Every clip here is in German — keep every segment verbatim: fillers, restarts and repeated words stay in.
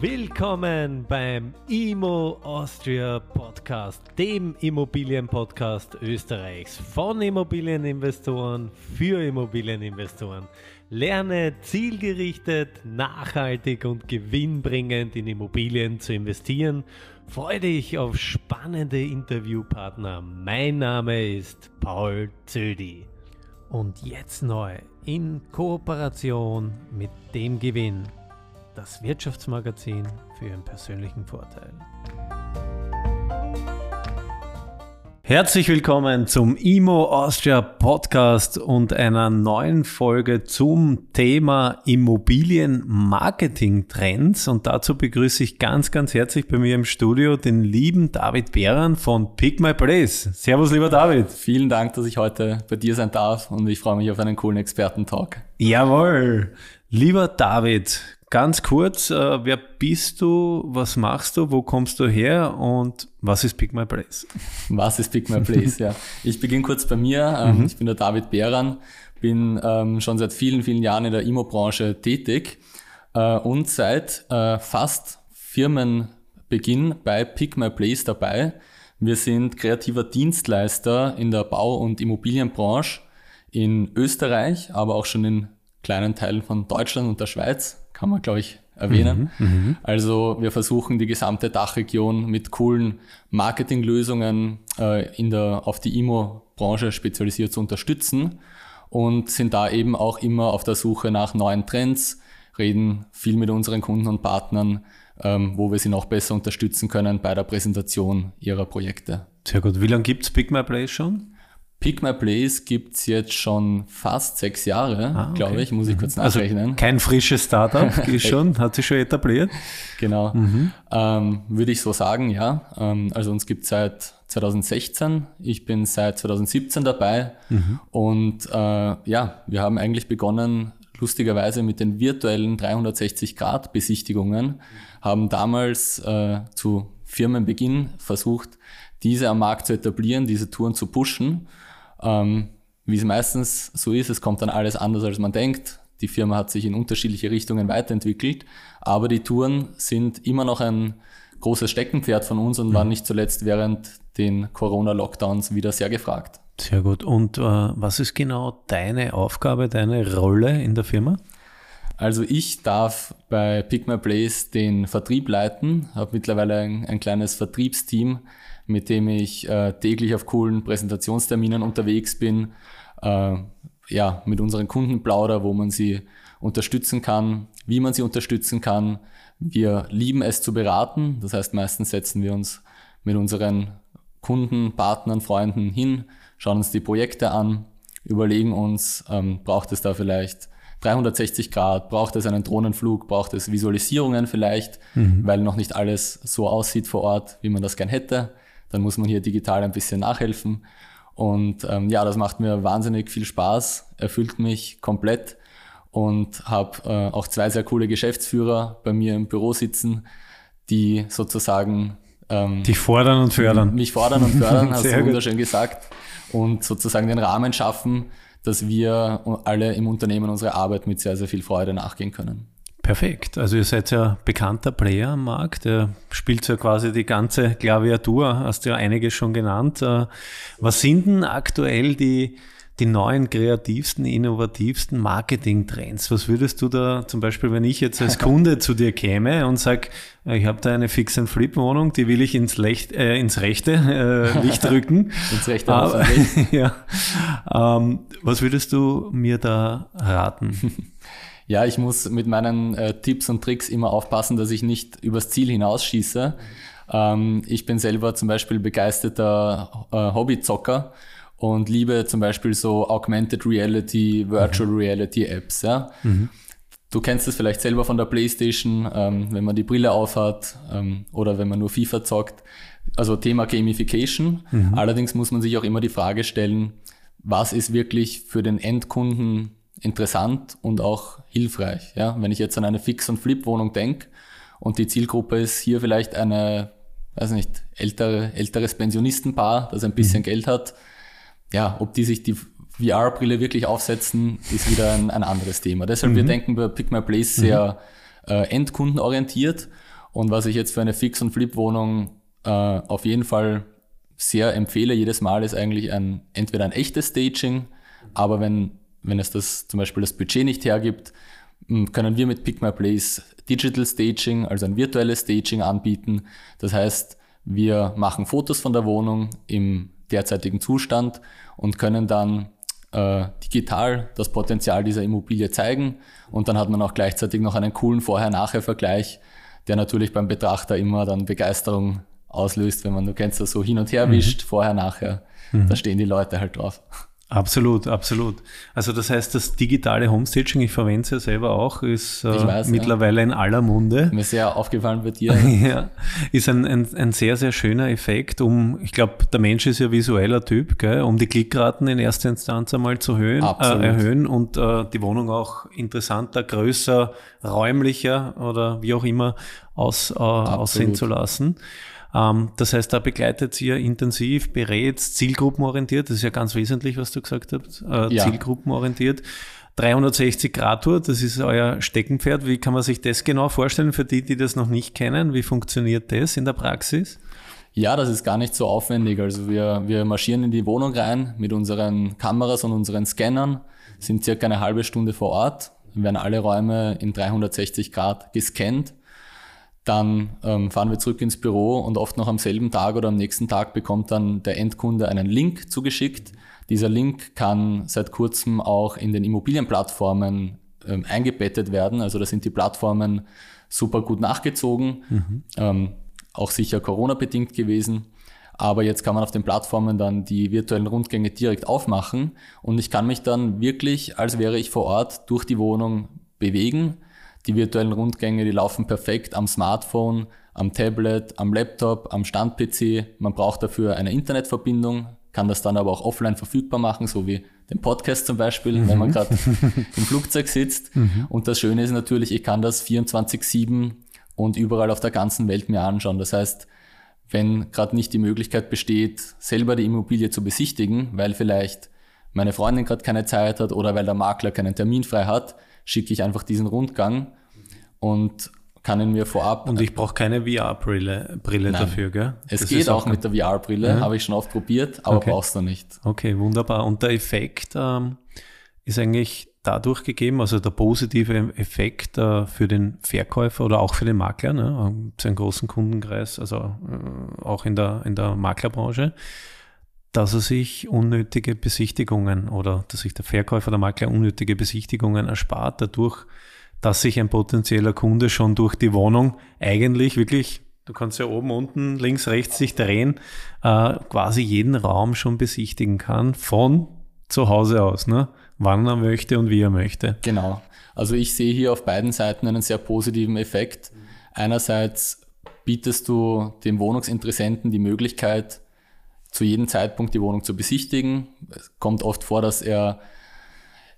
Willkommen beim I M O Austria Podcast, dem Immobilienpodcast Österreichs von Immobilieninvestoren für Immobilieninvestoren. Lerne zielgerichtet, nachhaltig und gewinnbringend in Immobilien zu investieren. Freue dich auf spannende Interviewpartner. Mein Name ist Paul Zödi. Und jetzt neu in Kooperation mit dem Gewinn. Das Wirtschaftsmagazin für Ihren persönlichen Vorteil. Herzlich willkommen zum I M O Austria Podcast und einer neuen Folge zum Thema Immobilien-Marketing-Trends. Und dazu begrüße ich ganz, ganz herzlich bei mir im Studio den lieben David Behren von Pick My Place. Servus, lieber David. Vielen Dank, dass ich heute bei dir sein darf und ich freue mich auf einen coolen Experten-Talk. Jawohl. Lieber David, ganz kurz, äh, wer bist du, was machst du, wo kommst du her und was ist Pick My Place? Was ist Pick My Place, ja. Ich beginne kurz bei mir. Ähm, mhm. Ich bin der David Behren, bin ähm, schon seit vielen, vielen Jahren in der Immo-Branche tätig äh, und seit äh, fast Firmenbeginn bei Pick My Place dabei. Wir sind kreativer Dienstleister in der Bau- und Immobilienbranche in Österreich, aber auch schon in kleinen Teilen von Deutschland und der Schweiz. Kann man, glaube ich, erwähnen. Mhm, also wir versuchen, die gesamte Dachregion mit coolen Marketinglösungen äh, in der, auf die Immo-Branche spezialisiert zu unterstützen und sind da eben auch immer auf der Suche nach neuen Trends, reden viel mit unseren Kunden und Partnern, ähm, wo wir sie noch besser unterstützen können bei der Präsentation ihrer Projekte. Sehr gut. Wie lange gibt es Pick My Place schon? Pick My Place gibt es jetzt schon fast sechs Jahre, ah, okay. glaube ich, muss ich kurz nachrechnen. Also kein frisches Startup, ist schon, hat sich schon etabliert. Genau, mhm. ähm, würde ich so sagen, ja. Ähm, also uns gibt es seit zwanzig sechzehn, ich bin seit zwanzig siebzehn dabei mhm. und äh, ja, wir haben eigentlich begonnen, lustigerweise mit den virtuellen dreihundertsechzig Grad Besichtigungen, haben damals äh, zu Firmenbeginn versucht, diese am Markt zu etablieren, diese Touren zu pushen. Ähm, wie es meistens so ist, es kommt dann alles anders, als man denkt. Die Firma hat sich in unterschiedliche Richtungen weiterentwickelt, aber die Touren sind immer noch ein großes Steckenpferd von uns und mhm. waren nicht zuletzt während den Corona-Lockdowns wieder sehr gefragt. Sehr gut. Und äh, was ist genau deine Aufgabe, deine Rolle in der Firma? Also ich darf bei Pick My Place den Vertrieb leiten, habe mittlerweile ein, ein kleines Vertriebsteam, mit dem ich äh, täglich auf coolen Präsentationsterminen unterwegs bin, äh, ja, mit unseren Kunden plauder, wo man sie unterstützen kann, wie man sie unterstützen kann. Wir lieben es zu beraten, das heißt, meistens setzen wir uns mit unseren Kunden, Partnern, Freunden hin, schauen uns die Projekte an, überlegen uns, ähm, braucht es da vielleicht dreihundertsechzig Grad, braucht es einen Drohnenflug, braucht es Visualisierungen vielleicht, mhm. weil noch nicht alles so aussieht vor Ort, wie man das gern hätte. Dann muss man hier digital ein bisschen nachhelfen. Und ähm, ja, das macht mir wahnsinnig viel Spaß, erfüllt mich komplett und habe äh, auch zwei sehr coole Geschäftsführer bei mir im Büro sitzen, die sozusagen... Ähm, die fordern und fördern. Mich fordern und fördern, hast du wunderschön gut. gesagt. Und sozusagen den Rahmen schaffen, dass wir alle im Unternehmen unsere Arbeit mit sehr, sehr viel Freude nachgehen können. Perfekt. Also ihr seid ja bekannter Player am Markt, ihr spielt ja quasi die ganze Klaviatur, hast ja einiges schon genannt. Was sind denn aktuell die, die neuen, kreativsten, innovativsten Marketing-Trends? Was würdest du da zum Beispiel, wenn ich jetzt als Kunde zu dir käme und sage, ich habe da eine Fix-and-Flip-Wohnung, die will ich ins, Lecht, äh, ins rechte äh, Licht rücken. ins rechte Aber, ja. ähm, Was würdest du mir da raten? Ja, ich muss mit meinen äh, Tipps und Tricks immer aufpassen, dass ich nicht übers Ziel hinausschieße. Ähm, ich bin selber zum Beispiel begeisterter äh, Hobbyzocker und liebe zum Beispiel so Augmented Reality, Virtual mhm. Reality Apps. Ja? Mhm. Du kennst es vielleicht selber von der PlayStation, ähm, wenn man die Brille aufhat ähm, oder wenn man nur FIFA zockt. Also Thema Gamification. Mhm. Allerdings muss man sich auch immer die Frage stellen, was ist wirklich für den Endkunden interessant und auch hilfreich. Ja? Wenn ich jetzt an eine Fix- und Flip-Wohnung denke und die Zielgruppe ist hier vielleicht eine, weiß nicht, ältere, älteres Pensionistenpaar, das ein bisschen mhm. Geld hat, ja, ob die sich die V R-Brille wirklich aufsetzen, ist wieder ein, ein anderes Thema. Deshalb, mhm. wir denken bei Pick My Place sehr mhm. äh, endkundenorientiert. Und was ich jetzt für eine Fix- und Flip-Wohnung äh, auf jeden Fall sehr empfehle jedes Mal, ist eigentlich ein entweder ein echtes Staging, aber wenn, wenn es das zum Beispiel das Budget nicht hergibt, können wir mit Pick My Place Digital Staging, also ein virtuelles Staging anbieten. Das heißt, wir machen Fotos von der Wohnung im derzeitigen Zustand und können dann äh, digital das Potenzial dieser Immobilie zeigen. Und dann hat man auch gleichzeitig noch einen coolen Vorher-Nachher-Vergleich, der natürlich beim Betrachter immer dann Begeisterung auslöst, wenn man, du kennst das, so hin und her mhm. wischt, vorher, nachher, mhm. da stehen die Leute halt drauf. Absolut, absolut. Also das heißt, das digitale Homestaging, ich verwende es ja selber auch, ist äh, weiß, mittlerweile ja. in aller Munde. Mir ist sehr aufgefallen bei dir. Ja, ist ein, ein, ein sehr, sehr schöner Effekt, um, ich glaube, der Mensch ist ja visueller Typ, gell, um die Klickraten in erster Instanz einmal zu erhöhen, äh, erhöhen und äh, die Wohnung auch interessanter, größer, räumlicher oder wie auch immer aus, äh, aussehen zu lassen. Das heißt, da begleitet ihr intensiv, berät, zielgruppenorientiert, das ist ja ganz wesentlich, was du gesagt hast, äh, ja. zielgruppenorientiert. dreihundertsechzig Grad Tour, das ist euer Steckenpferd. Wie kann man sich das genau vorstellen für die, die das noch nicht kennen? Wie funktioniert das in der Praxis? Ja, das ist gar nicht so aufwendig. Also wir, wir marschieren in die Wohnung rein mit unseren Kameras und unseren Scannern, sind circa eine halbe Stunde vor Ort, werden alle Räume in dreihundertsechzig Grad gescannt. Dann ähm, fahren wir zurück ins Büro und oft noch am selben Tag oder am nächsten Tag bekommt dann der Endkunde einen Link zugeschickt. Dieser Link kann seit kurzem auch in den Immobilienplattformen ähm, eingebettet werden. Also da sind die Plattformen super gut nachgezogen, mhm. ähm, auch sicher Corona-bedingt gewesen. Aber jetzt kann man auf den Plattformen dann die virtuellen Rundgänge direkt aufmachen und ich kann mich dann wirklich, als wäre ich vor Ort, durch die Wohnung bewegen. Die virtuellen Rundgänge, die laufen perfekt am Smartphone, am Tablet, am Laptop, am Stand-P C. Man braucht dafür eine Internetverbindung, kann das dann aber auch offline verfügbar machen, so wie den Podcast zum Beispiel, mhm. wenn man gerade im Flugzeug sitzt. Mhm. Und das Schöne ist natürlich, ich kann das vierundzwanzig sieben und überall auf der ganzen Welt mir anschauen. Das heißt, wenn gerade nicht die Möglichkeit besteht, selber die Immobilie zu besichtigen, weil vielleicht meine Freundin gerade keine Zeit hat oder weil der Makler keinen Termin frei hat, schicke ich einfach diesen Rundgang und kann ihn mir vorab... Und ich brauche keine V R-Brille Brille dafür, gell? Es das geht auch mit der V R-Brille, ja? Habe ich schon oft probiert, aber okay. Brauchst du nicht. Okay, wunderbar. Und der Effekt ähm, ist eigentlich dadurch gegeben, also der positive Effekt äh, für den Verkäufer oder auch für den Makler, ne? Seinen großen Kundenkreis, also äh, auch in der, in der Maklerbranche, dass er sich unnötige Besichtigungen oder dass sich der Verkäufer, der Makler unnötige Besichtigungen erspart, dadurch, dass sich ein potenzieller Kunde schon durch die Wohnung eigentlich wirklich, du kannst ja oben, unten, links, rechts sich drehen, äh, quasi jeden Raum schon besichtigen kann von zu Hause aus, ne? Wann er möchte und wie er möchte. Genau. Also ich sehe hier auf beiden Seiten einen sehr positiven Effekt. Einerseits bietest du dem Wohnungsinteressenten die Möglichkeit, zu jedem Zeitpunkt die Wohnung zu besichtigen. Es kommt oft vor, dass er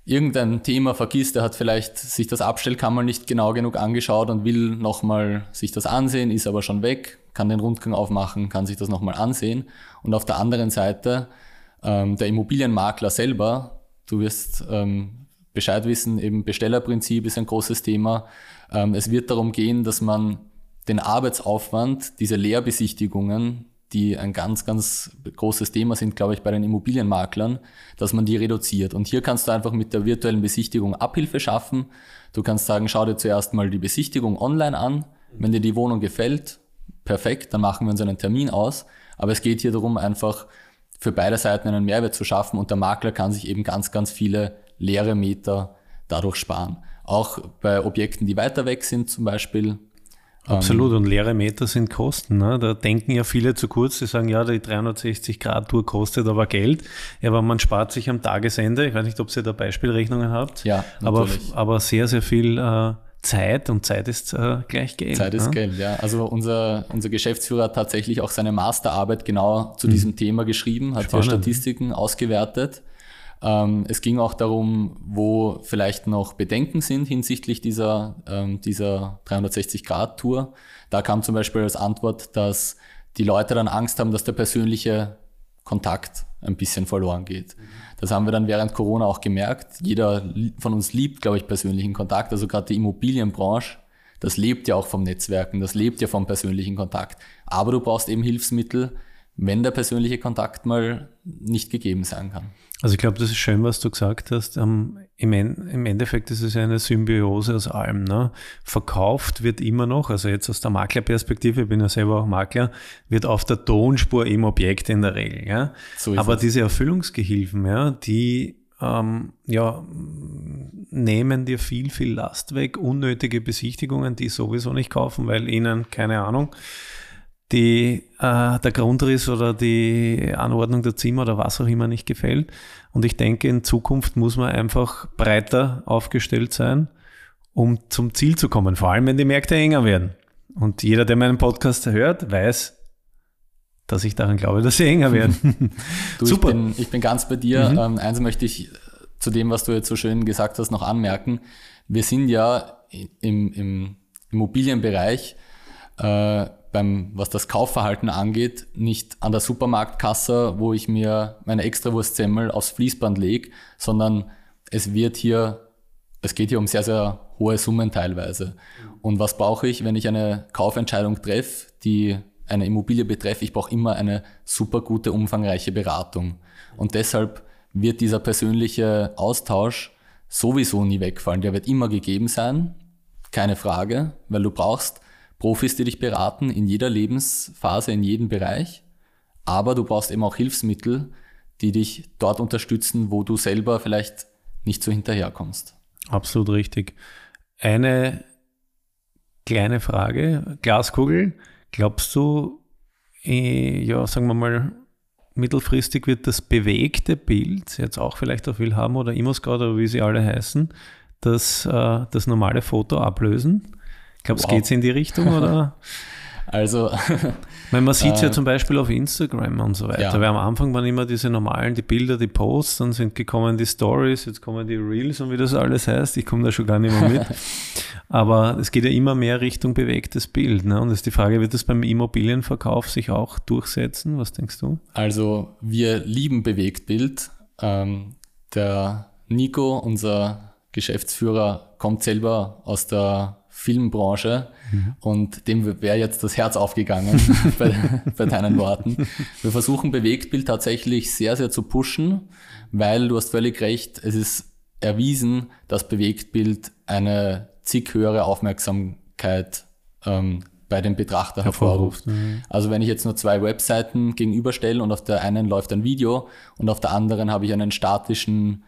irgendein Thema vergisst. Er hat vielleicht sich das Abstellkammer nicht genau genug angeschaut und will nochmal sich das ansehen, ist aber schon weg, kann den Rundgang aufmachen, kann sich das nochmal ansehen. Und auf der anderen Seite ähm, der Immobilienmakler selber, du wirst ähm, Bescheid wissen, eben Bestellerprinzip ist ein großes Thema. Ähm, es wird darum gehen, dass man den Arbeitsaufwand, diese Leerbesichtigungen, die ein ganz, ganz großes Thema sind, glaube ich, bei den Immobilienmaklern, dass man die reduziert. Und hier kannst du einfach mit der virtuellen Besichtigung Abhilfe schaffen. Du kannst sagen, schau dir zuerst mal die Besichtigung online an. Wenn dir die Wohnung gefällt, perfekt, dann machen wir uns einen Termin aus. Aber es geht hier darum, einfach für beide Seiten einen Mehrwert zu schaffen und der Makler kann sich eben ganz, ganz viele leere Meter dadurch sparen. Auch bei Objekten, die weiter weg sind zum Beispiel. Absolut, und leere Meter sind Kosten. Ne? Da denken ja viele zu kurz, die sagen, ja, die dreihundertsechzig Grad Tour kostet aber Geld. Ja, aber man spart sich am Tagesende, ich weiß nicht, ob ihr da Beispielrechnungen habt, ja, aber, aber sehr, sehr viel äh, Zeit und Zeit ist äh, gleich Geld. Zeit ist ne? Geld, ja. Also unser, unser Geschäftsführer hat tatsächlich auch seine Masterarbeit genau zu mhm. diesem Thema geschrieben, hat hier Statistiken ausgewertet. Ähm, es ging auch darum, wo vielleicht noch Bedenken sind hinsichtlich dieser, ähm, dieser dreihundertsechzig Grad Tour. Da kam zum Beispiel als Antwort, dass die Leute dann Angst haben, dass der persönliche Kontakt ein bisschen verloren geht. Das haben wir dann während Corona auch gemerkt. Jeder von uns liebt, glaube ich, persönlichen Kontakt. Also gerade die Immobilienbranche Das lebt ja auch vom Netzwerken, das lebt ja vom persönlichen Kontakt. Aber du brauchst eben Hilfsmittel, wenn der persönliche Kontakt mal nicht gegeben sein kann. Also ich glaube, das ist schön, was du gesagt hast. Um, im, en- im Endeffekt ist es eine Symbiose aus allem. Ne? Verkauft wird immer noch, also jetzt aus der Maklerperspektive, ich bin ja selber auch Makler, wird auf der Tonspur im Objekt in der Regel. Ja? So ist Aber es. Diese Erfüllungsgehilfen, ja, die ähm, ja, nehmen dir viel, viel Last weg, unnötige Besichtigungen, die sowieso nicht kaufen, weil ihnen, keine Ahnung, die äh, der Grundriss oder die Anordnung der Zimmer oder was auch immer nicht gefällt. Und ich denke, in Zukunft muss man einfach breiter aufgestellt sein, um zum Ziel zu kommen, vor allem wenn die Märkte enger werden. Und jeder, der meinen Podcast hört, weiß, dass ich daran glaube, dass sie enger werden. du, Super. Ich bin, ich bin ganz bei dir. Mhm. Ähm, eins möchte ich zu dem, was du jetzt so schön gesagt hast, noch anmerken. Wir sind ja im, im Immobilienbereich äh, beim, was das Kaufverhalten angeht, nicht an der Supermarktkasse, wo ich mir meine Extrawurstsemmel aufs Fließband lege, sondern es wird hier, es geht hier um sehr, sehr hohe Summen teilweise. Und was brauche ich, wenn ich eine Kaufentscheidung treffe, die eine Immobilie betrifft? Ich brauche immer eine super gute, umfangreiche Beratung. Und deshalb wird dieser persönliche Austausch sowieso nie wegfallen. Der wird immer gegeben sein, keine Frage, weil du brauchst Profis, die dich beraten in jeder Lebensphase, in jedem Bereich. Aber du brauchst eben auch Hilfsmittel, die dich dort unterstützen, wo du selber vielleicht nicht so hinterherkommst. Absolut richtig. Eine kleine Frage, Glaskugel. Glaubst du, ja, sagen wir mal, mittelfristig wird das bewegte Bild, jetzt auch vielleicht auf Willhaben oder ImmoScout oder wie sie alle heißen, das, das normale Foto ablösen? Ich glaube, wow. Es geht in die Richtung, oder? Also, weil man sieht es äh, ja zum Beispiel auf Instagram und so weiter. Ja. Weil am Anfang waren immer diese normalen, die Bilder, die Posts, dann sind gekommen die Stories, jetzt kommen die Reels und wie das alles heißt. Ich komme da schon gar nicht mehr mit. Aber es geht ja immer mehr Richtung bewegtes Bild. Ne? Und ist die Frage, wird das beim Immobilienverkauf sich auch durchsetzen? Was denkst du? Also, wir lieben Bewegtbild. Ähm, der Nico, unser Geschäftsführer, kommt selber aus der Filmbranche mhm. und dem wäre jetzt das Herz aufgegangen bei, bei deinen Worten. Wir versuchen Bewegtbild tatsächlich sehr, sehr zu pushen, weil du hast völlig recht, es ist erwiesen, dass Bewegtbild eine zig höhere Aufmerksamkeit ähm, bei dem Betrachter hervorruft. Mhm. Also wenn ich jetzt nur zwei Webseiten gegenüberstelle und auf der einen läuft ein Video und auf der anderen habe ich einen statischen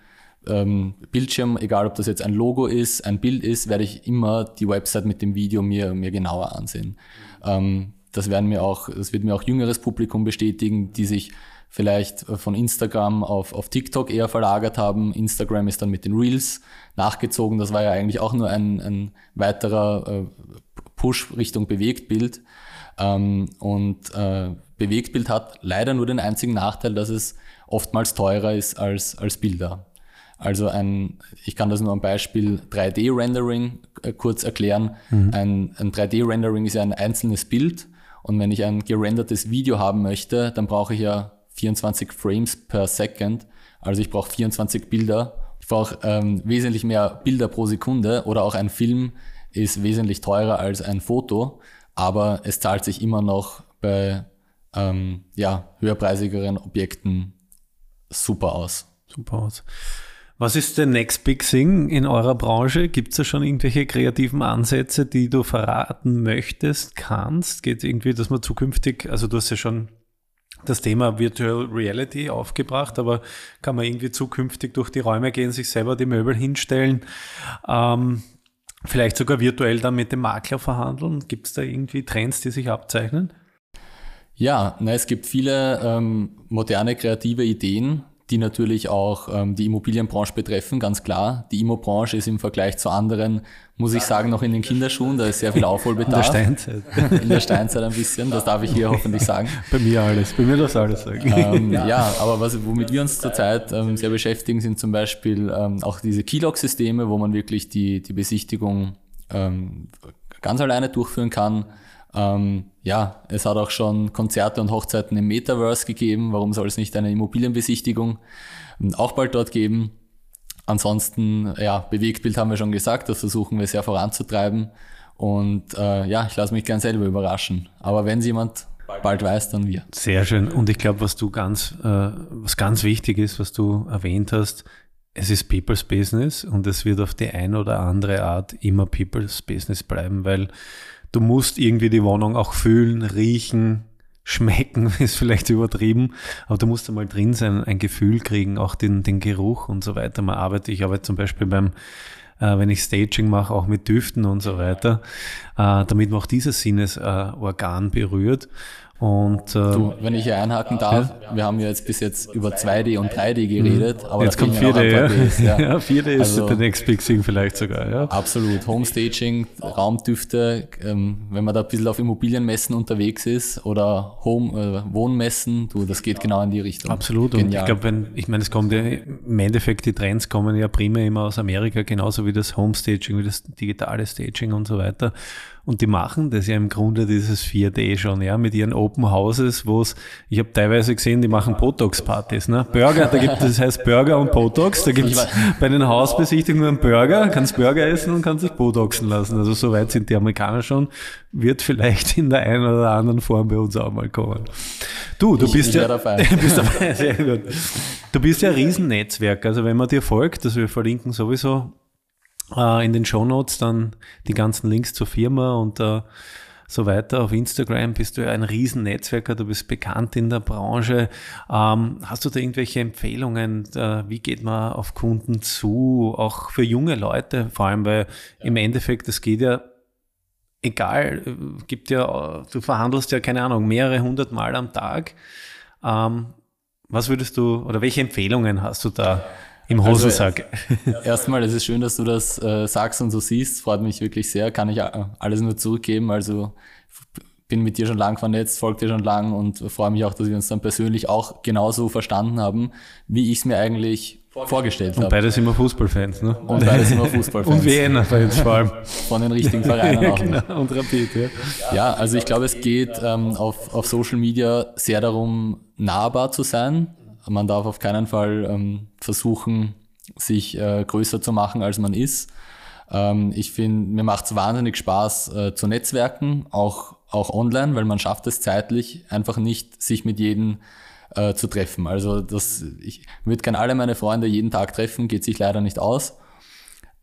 Bildschirm, egal ob das jetzt ein Logo ist, ein Bild ist, werde ich immer die Website mit dem Video mir, mir genauer ansehen. Das werden mir auch, das wird mir auch jüngeres Publikum bestätigen, die sich vielleicht von Instagram auf, auf TikTok eher verlagert haben. Instagram ist dann mit den Reels nachgezogen. Das war ja eigentlich auch nur ein, ein weiterer Push Richtung Bewegtbild. Und Bewegtbild hat leider nur den einzigen Nachteil, dass es oftmals teurer ist als, als Bilder. Also ein, ich kann das nur am Beispiel drei D Rendering kurz erklären. Mhm. Ein, ein drei D Rendering ist ja ein einzelnes Bild und wenn ich ein gerendertes Video haben möchte, dann brauche ich ja vierundzwanzig Frames per Second. Also ich brauche vierundzwanzig Bilder. Ich brauche ähm, wesentlich mehr Bilder pro Sekunde oder auch ein Film ist wesentlich teurer als ein Foto, aber es zahlt sich immer noch bei ähm, ja, höherpreisigeren Objekten super aus. Super aus. Was ist der Next Big Thing in eurer Branche? Gibt es da schon irgendwelche kreativen Ansätze, die du verraten möchtest, kannst? Geht irgendwie, dass man zukünftig, also du hast ja schon das Thema Virtual Reality aufgebracht, aber kann man irgendwie zukünftig durch die Räume gehen, sich selber die Möbel hinstellen, ähm, vielleicht sogar virtuell dann mit dem Makler verhandeln? Gibt es da irgendwie Trends, die sich abzeichnen? Ja, na, es gibt viele ähm, moderne kreative Ideen, die natürlich auch ähm, die Immobilienbranche betreffen, ganz klar. Die Immo-Branche ist im Vergleich zu anderen, muss ich sagen, noch in den Kinderschuhen, da ist sehr viel Aufholbedarf. In der Steinzeit. In der Steinzeit ein bisschen, das darf ich hier hoffentlich sagen. Bei mir alles, bei mir darfst du alles sagen. Ähm, ja. ja, aber was, womit wir uns zurzeit ähm, sehr beschäftigen, sind zum Beispiel ähm, auch diese Keylog-Systeme, wo man wirklich die, die Besichtigung ähm, ganz alleine durchführen kann. Ähm, ja, es hat auch schon Konzerte und Hochzeiten im Metaverse gegeben. Warum soll es nicht eine Immobilienbesichtigung auch bald dort geben? Ansonsten, ja, Bewegtbild haben wir schon gesagt, das versuchen wir sehr voranzutreiben. Und äh, ja, ich lasse mich gern selber überraschen. Aber wenn es jemand bald weiß, dann wir. Sehr schön. Und ich glaube, was du ganz, äh, was ganz wichtig ist, was du erwähnt hast, es ist People's Business und es wird auf die eine oder andere Art immer People's Business bleiben, weil du musst irgendwie die Wohnung auch fühlen, riechen, schmecken, ist vielleicht übertrieben, aber du musst einmal drin sein, ein Gefühl kriegen, auch den, den Geruch und so weiter. Man arbeitet, ich arbeite zum Beispiel beim, äh, wenn ich Staging mache, auch mit Düften und so weiter, äh, damit man auch dieses Sinnesorgan äh, berührt. Und, äh, du, wenn ich hier einhaken darf, ja? Wir haben ja jetzt bis jetzt über zwei D und drei D geredet. Mhm. Aber jetzt kommt vier D, ja. Ist, ja. Ja, vier D ist also der Next Big Thing vielleicht sogar. Ja. Absolut, Homestaging, Raumdüfte, ähm, wenn man da ein bisschen auf Immobilienmessen unterwegs ist oder Home, äh, Wohnmessen, du, das geht genau in die Richtung. Absolut, genial. Und ich glaube, wenn, ich meine, es kommt ja, im Endeffekt, die Trends kommen ja primär immer aus Amerika, genauso wie das Homestaging, wie das digitale Staging und so weiter. Und die machen das ja im Grunde dieses vier D schon, ja, mit ihren Open Houses, wo es, ich habe teilweise gesehen, die machen Botox-Partys, ne? Burger, da gibt es, das heißt Burger und Botox, da gibt es bei den Hausbesichtigungen Burger, kannst Burger essen und kannst dich Botoxen lassen. Also so weit sind die Amerikaner schon, wird vielleicht in der einen oder anderen Form bei uns auch mal kommen. Du, du ich bist ja, dabei. bist dabei, sehr gut. Du bist ja ein Riesennetzwerk, also wenn man dir folgt, also wir verlinken sowieso in den Shownotes dann die ganzen Links zur Firma und uh, so weiter. Auf Instagram bist du ja ein Riesennetzwerker, du bist bekannt in der Branche. Um, hast du da irgendwelche Empfehlungen? Uh, wie geht man auf Kunden zu? Auch für junge Leute, vor allem, weil ja. Im Endeffekt, es geht ja egal, gibt ja, du verhandelst ja, keine Ahnung, mehrere hundert Mal am Tag. Um, was würdest du, oder welche Empfehlungen hast du da? Im Hosensack. Also, erstmal, es ist schön, dass du das äh, sagst und so siehst. Freut mich wirklich sehr. Kann ich alles nur zurückgeben. Also bin mit dir schon lang vernetzt, folge dir schon lang und freue mich auch, dass wir uns dann persönlich auch genauso verstanden haben, wie ich es mir eigentlich vorgestellt habe. Und beide sind wir Fußballfans, ne? Und beide sind wir Fußballfans. Und Vienna-Fans vor allem. Von den richtigen Vereinen auch. Genau, noch. Und Rapid, ja. Ja, also ich glaube, es geht ähm, auf, auf Social Media sehr darum, nahbar zu sein. Man darf auf keinen Fall ähm, versuchen, sich äh, größer zu machen, als man ist. Ähm, ich finde, mir macht es wahnsinnig Spaß, äh, zu netzwerken, auch, auch online, weil man schafft es zeitlich einfach nicht, sich mit jedem äh, zu treffen. Also das, ich würde gerne alle meine Freunde jeden Tag treffen, geht sich leider nicht aus.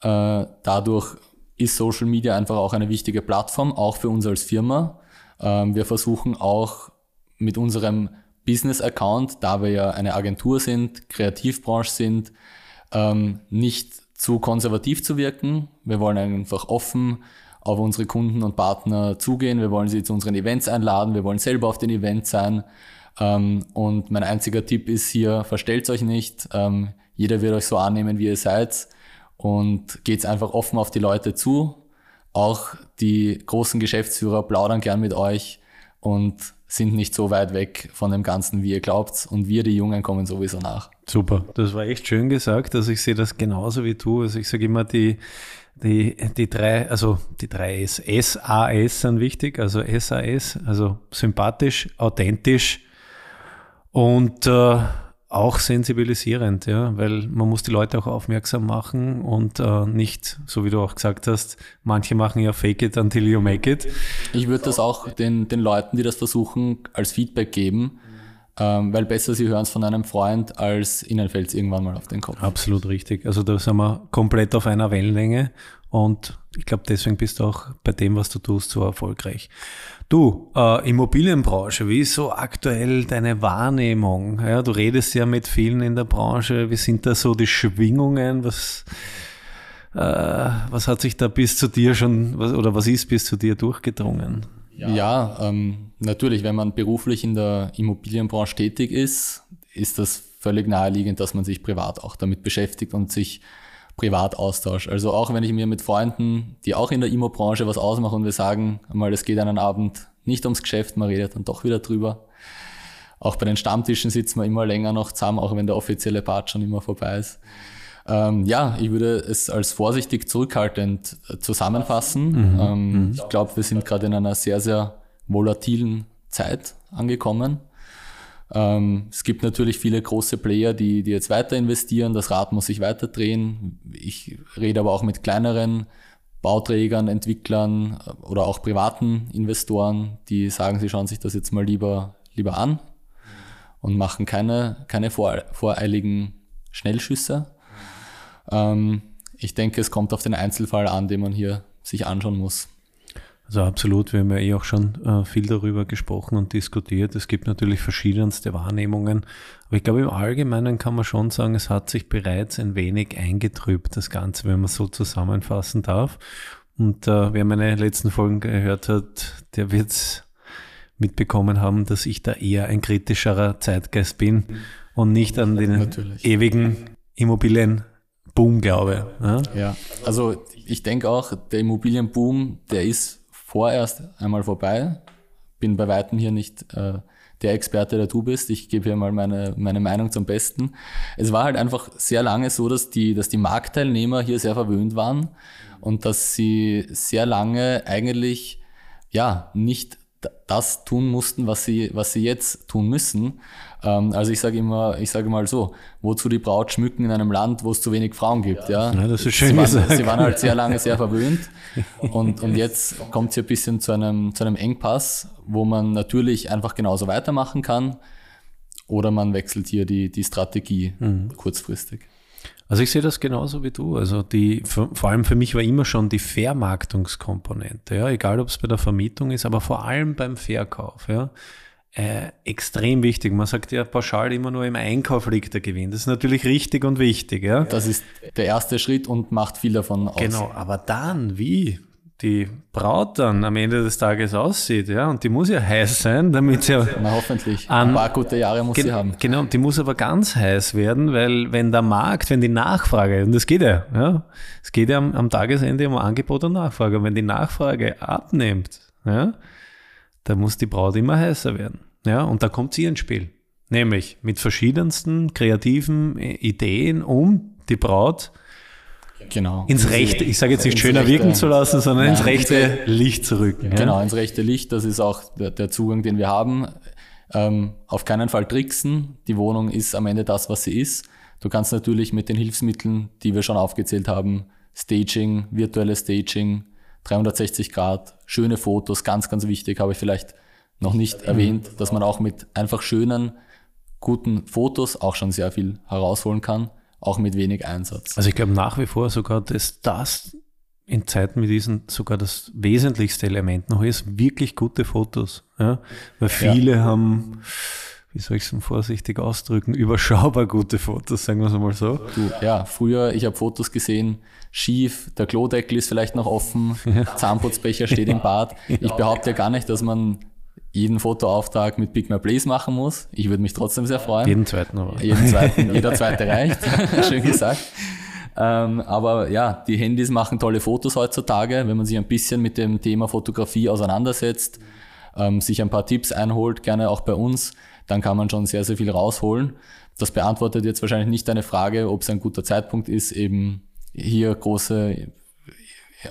Äh, dadurch ist Social Media einfach auch eine wichtige Plattform, auch für uns als Firma. Ähm, wir versuchen auch mit unserem Business-Account, da wir ja eine Agentur sind, Kreativbranche sind, ähm, nicht zu konservativ zu wirken. Wir wollen einfach offen auf unsere Kunden und Partner zugehen. Wir wollen sie zu unseren Events einladen. Wir wollen selber auf den Events sein. Ähm, und mein einziger Tipp ist hier, verstellt euch nicht. Ähm, jeder wird euch so annehmen, wie ihr seid. Und geht's einfach offen auf die Leute zu. Auch die großen Geschäftsführer plaudern gern mit euch und sind nicht so weit weg von dem Ganzen, wie ihr glaubt. Und wir, die Jungen, kommen sowieso nach. Super, das war echt schön gesagt. Also ich sehe das genauso wie du. Also ich sage immer, die, die, die drei, also die drei S, S A S sind wichtig. Also S A S, also sympathisch, authentisch und äh, auch sensibilisierend, ja, weil man muss die Leute auch aufmerksam machen und äh, nicht, so wie du auch gesagt hast, manche machen ja fake it until you make it. Ich würde das auch den, den Leuten, die das versuchen, als Feedback geben, ähm, weil besser sie hören es von einem Freund, als ihnen fällt es irgendwann mal auf den Kopf. Absolut richtig. Also da sind wir komplett auf einer Wellenlänge und ich glaube, deswegen bist du auch bei dem, was du tust, so erfolgreich. Du, äh, Immobilienbranche, wie ist so aktuell deine Wahrnehmung? Ja, du redest ja mit vielen in der Branche. Wie sind da so die Schwingungen? Was, äh, was hat sich da bis zu dir schon, was, oder was ist bis zu dir durchgedrungen? Ja, ja ähm, natürlich, wenn man beruflich in der Immobilienbranche tätig ist, ist das völlig naheliegend, dass man sich privat auch damit beschäftigt und sich privat austauscht. Also auch wenn ich mir mit Freunden, die auch in der Immo-Branche was ausmachen und wir sagen, mal, es geht einen Abend nicht ums Geschäft, man redet dann doch wieder drüber. Auch bei den Stammtischen sitzen wir immer länger noch zusammen, auch wenn der offizielle Part schon immer vorbei ist. Ähm, ja, ich würde es als vorsichtig zurückhaltend zusammenfassen. Mhm. Ähm, mhm. Ich glaube, wir sind gerade in einer sehr, sehr volatilen Zeit angekommen. Es gibt natürlich viele große Player, die, die jetzt weiter investieren, das Rad muss sich weiter drehen. Ich rede aber auch mit kleineren Bauträgern, Entwicklern oder auch privaten Investoren, die sagen, sie schauen sich das jetzt mal lieber, lieber an und machen keine, keine voreiligen Schnellschüsse. Ähm, ich denke, es kommt auf den Einzelfall an, den man hier sich anschauen muss. Also absolut, wir haben ja eh auch schon äh, viel darüber gesprochen und diskutiert. Es gibt natürlich verschiedenste Wahrnehmungen, aber ich glaube, im Allgemeinen kann man schon sagen, es hat sich bereits ein wenig eingetrübt, das Ganze, wenn man so zusammenfassen darf. Und äh, wer meine letzten Folgen gehört hat, der wird es mitbekommen haben, dass ich da eher ein kritischerer Zeitgeist bin und nicht an den natürlich. ewigen Immobilien Boom, glaube ich. Ne? Ja, also ich denke auch, der Immobilienboom, der ist vorerst einmal vorbei. Bin bei Weitem hier nicht äh, der Experte, der du bist. Ich gebe hier mal meine, meine Meinung zum Besten. Es war halt einfach sehr lange so, dass die, dass die Marktteilnehmer hier sehr verwöhnt waren und dass sie sehr lange eigentlich ja nicht das tun mussten, was sie, was sie jetzt tun müssen. Ähm, also ich sage immer, ich sage mal so, wozu die Braut schmücken in einem Land, wo es zu wenig Frauen gibt. Ja, ja. ja das ist schön. Sie waren, sie waren halt sehr lange sehr verwöhnt und, und jetzt kommt es ein bisschen zu einem, zu einem Engpass, wo man natürlich einfach genauso weitermachen kann oder man wechselt hier die, die Strategie mhm. kurzfristig. Also ich sehe das genauso wie du. Also die, vor allem für mich war immer schon die Vermarktungskomponente, ja, egal ob es bei der Vermietung ist, aber vor allem beim Verkauf, ja, äh, extrem wichtig. Man sagt ja pauschal immer nur, im Einkauf liegt der Gewinn. Das ist natürlich richtig und wichtig, ja. Das ist der erste Schritt und macht viel davon aus. Genau, aber dann wie die Braut dann am Ende des Tages aussieht, ja, und die muss ja heiß sein, damit sie... Na, hoffentlich. An, ein paar gute Jahre muss sie haben. Genau, die muss aber ganz heiß werden, weil wenn der Markt, wenn die Nachfrage, und das geht ja, ja, es geht ja am, am Tagesende um Angebot und Nachfrage, und wenn die Nachfrage abnimmt, ja, dann muss die Braut immer heißer werden, ja, und da kommt sie ins Spiel, nämlich mit verschiedensten kreativen Ideen, um die Braut Genau. ins rechte, ich sage jetzt nicht schöner rechte, wirken zu lassen, sondern ja, ins rechte Licht zu rücken. Ja. Genau, ins rechte Licht, das ist auch der, der Zugang, den wir haben. Ähm, auf keinen Fall tricksen, die Wohnung ist am Ende das, was sie ist. Du kannst natürlich mit den Hilfsmitteln, die wir schon aufgezählt haben, Staging, virtuelles Staging, dreihundertsechzig Grad, schöne Fotos, ganz, ganz wichtig, habe ich vielleicht noch nicht erwähnt, dass man auch mit einfach schönen, guten Fotos auch schon sehr viel herausholen kann. Auch mit wenig Einsatz. Also ich glaube nach wie vor sogar, dass das in Zeiten wie diesen sogar das wesentlichste Element noch ist, wirklich gute Fotos. Ja? Weil viele ja. haben, wie soll ich es denn vorsichtig ausdrücken, überschaubar gute Fotos, sagen wir es mal so. Du, ja, früher, ich habe Fotos gesehen, schief, der Klodeckel ist vielleicht noch offen, ja. Zahnputzbecher steht im Bad. Ich behaupte ja gar nicht, dass man jeden Fotoauftrag mit Pick My Place machen muss. Ich würde mich trotzdem sehr freuen. Jeden zweiten aber. Jeden zweiten, jeder zweite reicht, schön gesagt. Ähm, aber ja, die Handys machen tolle Fotos heutzutage. Wenn man sich ein bisschen mit dem Thema Fotografie auseinandersetzt, ähm, sich ein paar Tipps einholt, gerne auch bei uns, dann kann man schon sehr, sehr viel rausholen. Das beantwortet jetzt wahrscheinlich nicht deine Frage, ob es ein guter Zeitpunkt ist, eben hier große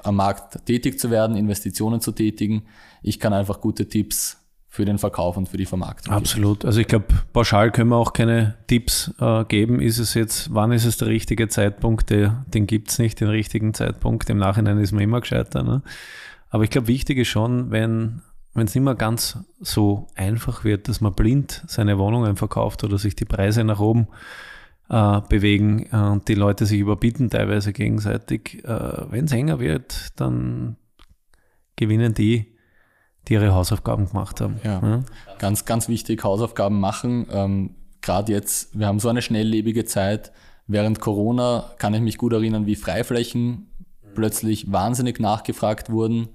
am Markt tätig zu werden, Investitionen zu tätigen. Ich kann einfach gute Tipps für den Verkauf und für die Vermarktung. Absolut. Also ich glaube, pauschal können wir auch keine Tipps äh, geben. Ist es jetzt, wann ist es der richtige Zeitpunkt? Der, den gibt es nicht, den richtigen Zeitpunkt. Im Nachhinein ist man immer gescheiter. Ne? Aber ich glaube, wichtig ist schon, wenn wenn es nicht mehr ganz so einfach wird, dass man blind seine Wohnungen verkauft oder sich die Preise nach oben äh, bewegen äh, und die Leute sich überbieten teilweise gegenseitig. Äh, wenn es enger wird, dann gewinnen die, die ihre Hausaufgaben gemacht haben. Ja, ja. Ganz, ganz wichtig, Hausaufgaben machen. Ähm, Gerade jetzt, wir haben so eine schnelllebige Zeit. Während Corona kann ich mich gut erinnern, wie Freiflächen plötzlich wahnsinnig nachgefragt wurden.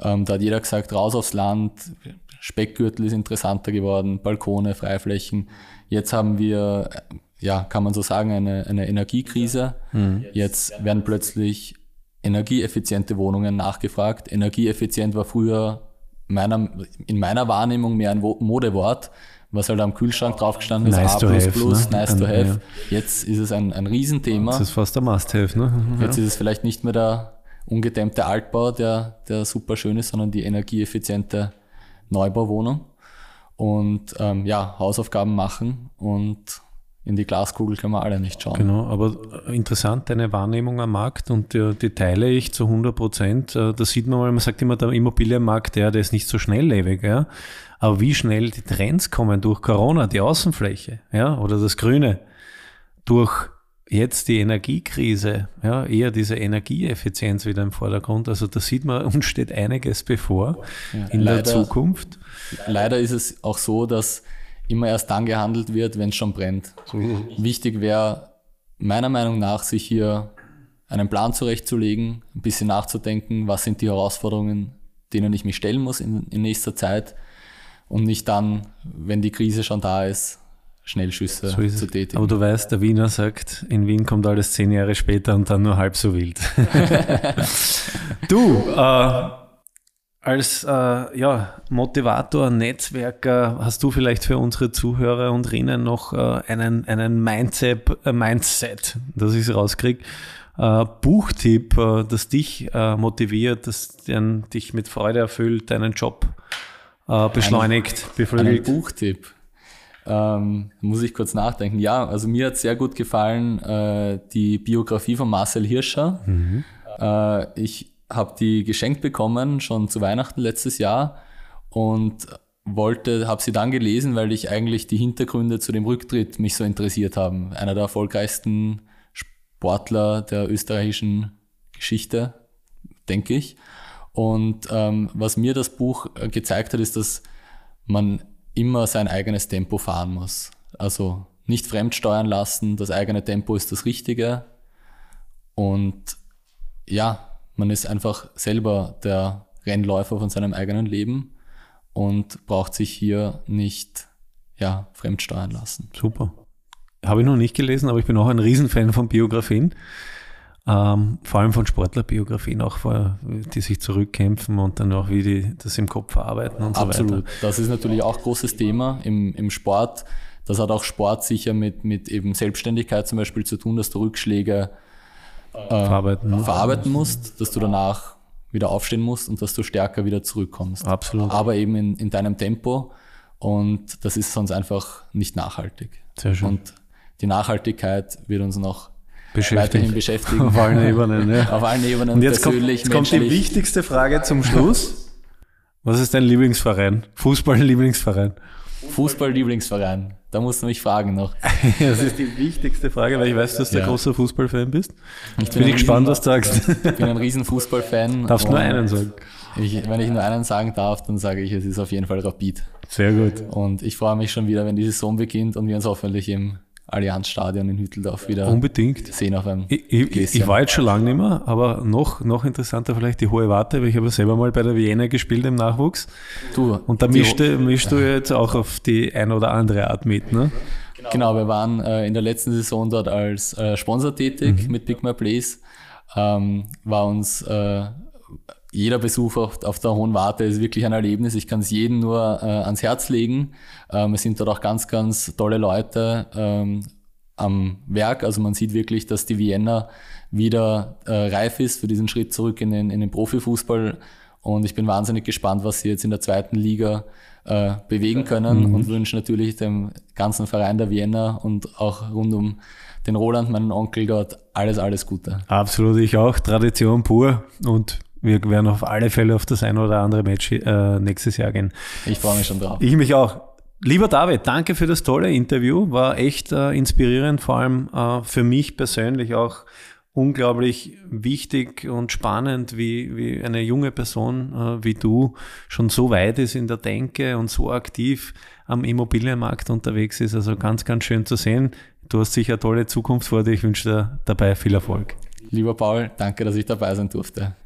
Ähm, da hat jeder gesagt, raus aufs Land, Speckgürtel ist interessanter geworden, Balkone, Freiflächen. Jetzt haben wir, ja, kann man so sagen, eine, eine Energiekrise. Mhm. Jetzt werden plötzlich energieeffiziente Wohnungen nachgefragt. Energieeffizient war früher Meiner, in meiner Wahrnehmung mehr ein Modewort, was halt am Kühlschrank draufgestanden ist, nice A plus plus, ne? nice to have. Ja. Jetzt ist es ein, ein Riesenthema. Das ist fast der Must-Have. Ne? Ja. Jetzt ist es vielleicht nicht mehr der ungedämmte Altbau, der, der super schön ist, sondern die energieeffiziente Neubauwohnung. Und ähm, ja, Hausaufgaben machen und in die Glaskugel können wir alle nicht schauen. Genau, aber interessant, deine Wahrnehmung am Markt, und die, die teile ich zu hundert Prozent. Das sieht man mal, man sagt immer, der Immobilienmarkt, ja, der ist nicht so schnelllebig, ja. Aber wie schnell die Trends kommen durch Corona, die Außenfläche, ja, oder das Grüne, durch jetzt die Energiekrise, ja, eher diese Energieeffizienz wieder im Vordergrund. Also da sieht man, uns steht einiges bevor, ja, in leider, der Zukunft. Leider ist es auch so, dass immer erst dann gehandelt wird, wenn es schon brennt. Wichtig wäre meiner Meinung nach, sich hier einen Plan zurechtzulegen, ein bisschen nachzudenken, was sind die Herausforderungen, denen ich mich stellen muss in, in nächster Zeit, und nicht dann, wenn die Krise schon da ist, Schnellschüsse so zu tätigen. Aber du weißt, der Wiener sagt, in Wien kommt alles zehn Jahre später und dann nur halb so wild. Du, äh, Als äh, ja, Motivator, Netzwerker, hast du vielleicht für unsere Zuhörer und Rinnen noch äh, einen, einen Mindset, äh, Mindset, dass ich es rauskriege, äh, Buchtipp, äh, das dich äh, motiviert, das den, dich mit Freude erfüllt, deinen Job äh, beschleunigt, einen, beflügelt? Einen Buchtipp, ähm, muss ich kurz nachdenken. Ja, also mir hat sehr gut gefallen äh, die Biografie von Marcel Hirscher. Mhm. Äh, ich habe die geschenkt bekommen, schon zu Weihnachten letztes Jahr, und wollte, habe sie dann gelesen, weil ich eigentlich die Hintergründe zu dem Rücktritt mich so interessiert haben. Einer der erfolgreichsten Sportler der österreichischen Geschichte, denke ich. Und ähm, was mir das Buch gezeigt hat, ist, dass man immer sein eigenes Tempo fahren muss. Also nicht fremdsteuern lassen, das eigene Tempo ist das Richtige. Und ja, man ist einfach selber der Rennläufer von seinem eigenen Leben und braucht sich hier nicht, ja, fremdsteuern lassen. Super. Habe ich noch nicht gelesen, aber ich bin auch ein Riesenfan von Biografien. Ähm, vor allem von Sportlerbiografien, auch die sich zurückkämpfen und dann auch, wie die das im Kopf verarbeiten und Absolut. So weiter. Absolut. Das ist natürlich auch ein großes Thema im, im Sport. Das hat auch Sport sicher mit, mit eben Selbstständigkeit zum Beispiel zu tun, dass du Rückschläge Äh, verarbeiten, verarbeiten musst, dass du danach wieder aufstehen musst und dass du stärker wieder zurückkommst. Absolut. Aber eben in, in deinem Tempo, und das ist sonst einfach nicht nachhaltig. Sehr schön. Und die Nachhaltigkeit wird uns noch weiterhin beschäftigen. Auf allen Ebenen. Ja. Auf allen Ebenen, und jetzt persönlich, kommt, jetzt menschlich. Kommt die wichtigste Frage zum Schluss. Was ist dein Lieblingsverein? Fußball-Lieblingsverein? Fußball-Lieblingsverein. Da musst du mich fragen noch. Das ist die wichtigste Frage, weil ich weiß, dass du ja. ein großer Fußballfan bist. Ich bin, bin ich gespannt, was du sagst. Ich bin ein riesen Fußballfan. Darfst nur einen sagen? Ich, wenn ich nur einen sagen darf, dann sage ich, es ist auf jeden Fall Rapid. Sehr gut. Und ich freue mich schon wieder, wenn die Saison beginnt und wir uns hoffentlich im Allianz-Stadion in Hütteldorf wieder Unbedingt. sehen auf einem ich, ich, ich war jetzt schon lange nicht mehr, aber noch, noch interessanter vielleicht die Hohe Warte, weil ich habe selber mal bei der Vienna gespielt im Nachwuchs. Du, und da mischst du jetzt auch auf die eine oder andere Art mit, ne? Genau, wir waren äh, in der letzten Saison dort als äh, Sponsor tätig, mhm, mit Pick My Place. Ähm, war uns äh, jeder Besuch auf, auf der Hohen Warte ist wirklich ein Erlebnis. Ich kann es jedem nur äh, ans Herz legen. Ähm, es sind dort auch ganz, ganz tolle Leute ähm, am Werk. Also man sieht wirklich, dass die Vienna wieder äh, reif ist für diesen Schritt zurück in den, in den Profifußball. Und ich bin wahnsinnig gespannt, was sie jetzt in der zweiten Liga äh, bewegen können, mhm, und wünsche natürlich dem ganzen Verein der Vienna und auch rund um den Roland, meinen Onkel dort, alles, alles Gute. Absolut, ich auch. Tradition pur, und wir werden auf alle Fälle auf das ein oder andere Match äh, nächstes Jahr gehen. Ich freue mich schon drauf. Ich mich auch. Lieber David, danke für das tolle Interview. War echt äh, inspirierend, vor allem äh, für mich persönlich auch unglaublich wichtig und spannend, wie, wie eine junge Person äh, wie du schon so weit ist in der Denke und so aktiv am Immobilienmarkt unterwegs ist. Also ganz, ganz schön zu sehen. Du hast sicher eine tolle Zukunft vor dir. Ich wünsche dir dabei viel Erfolg. Lieber Paul, danke, dass ich dabei sein durfte.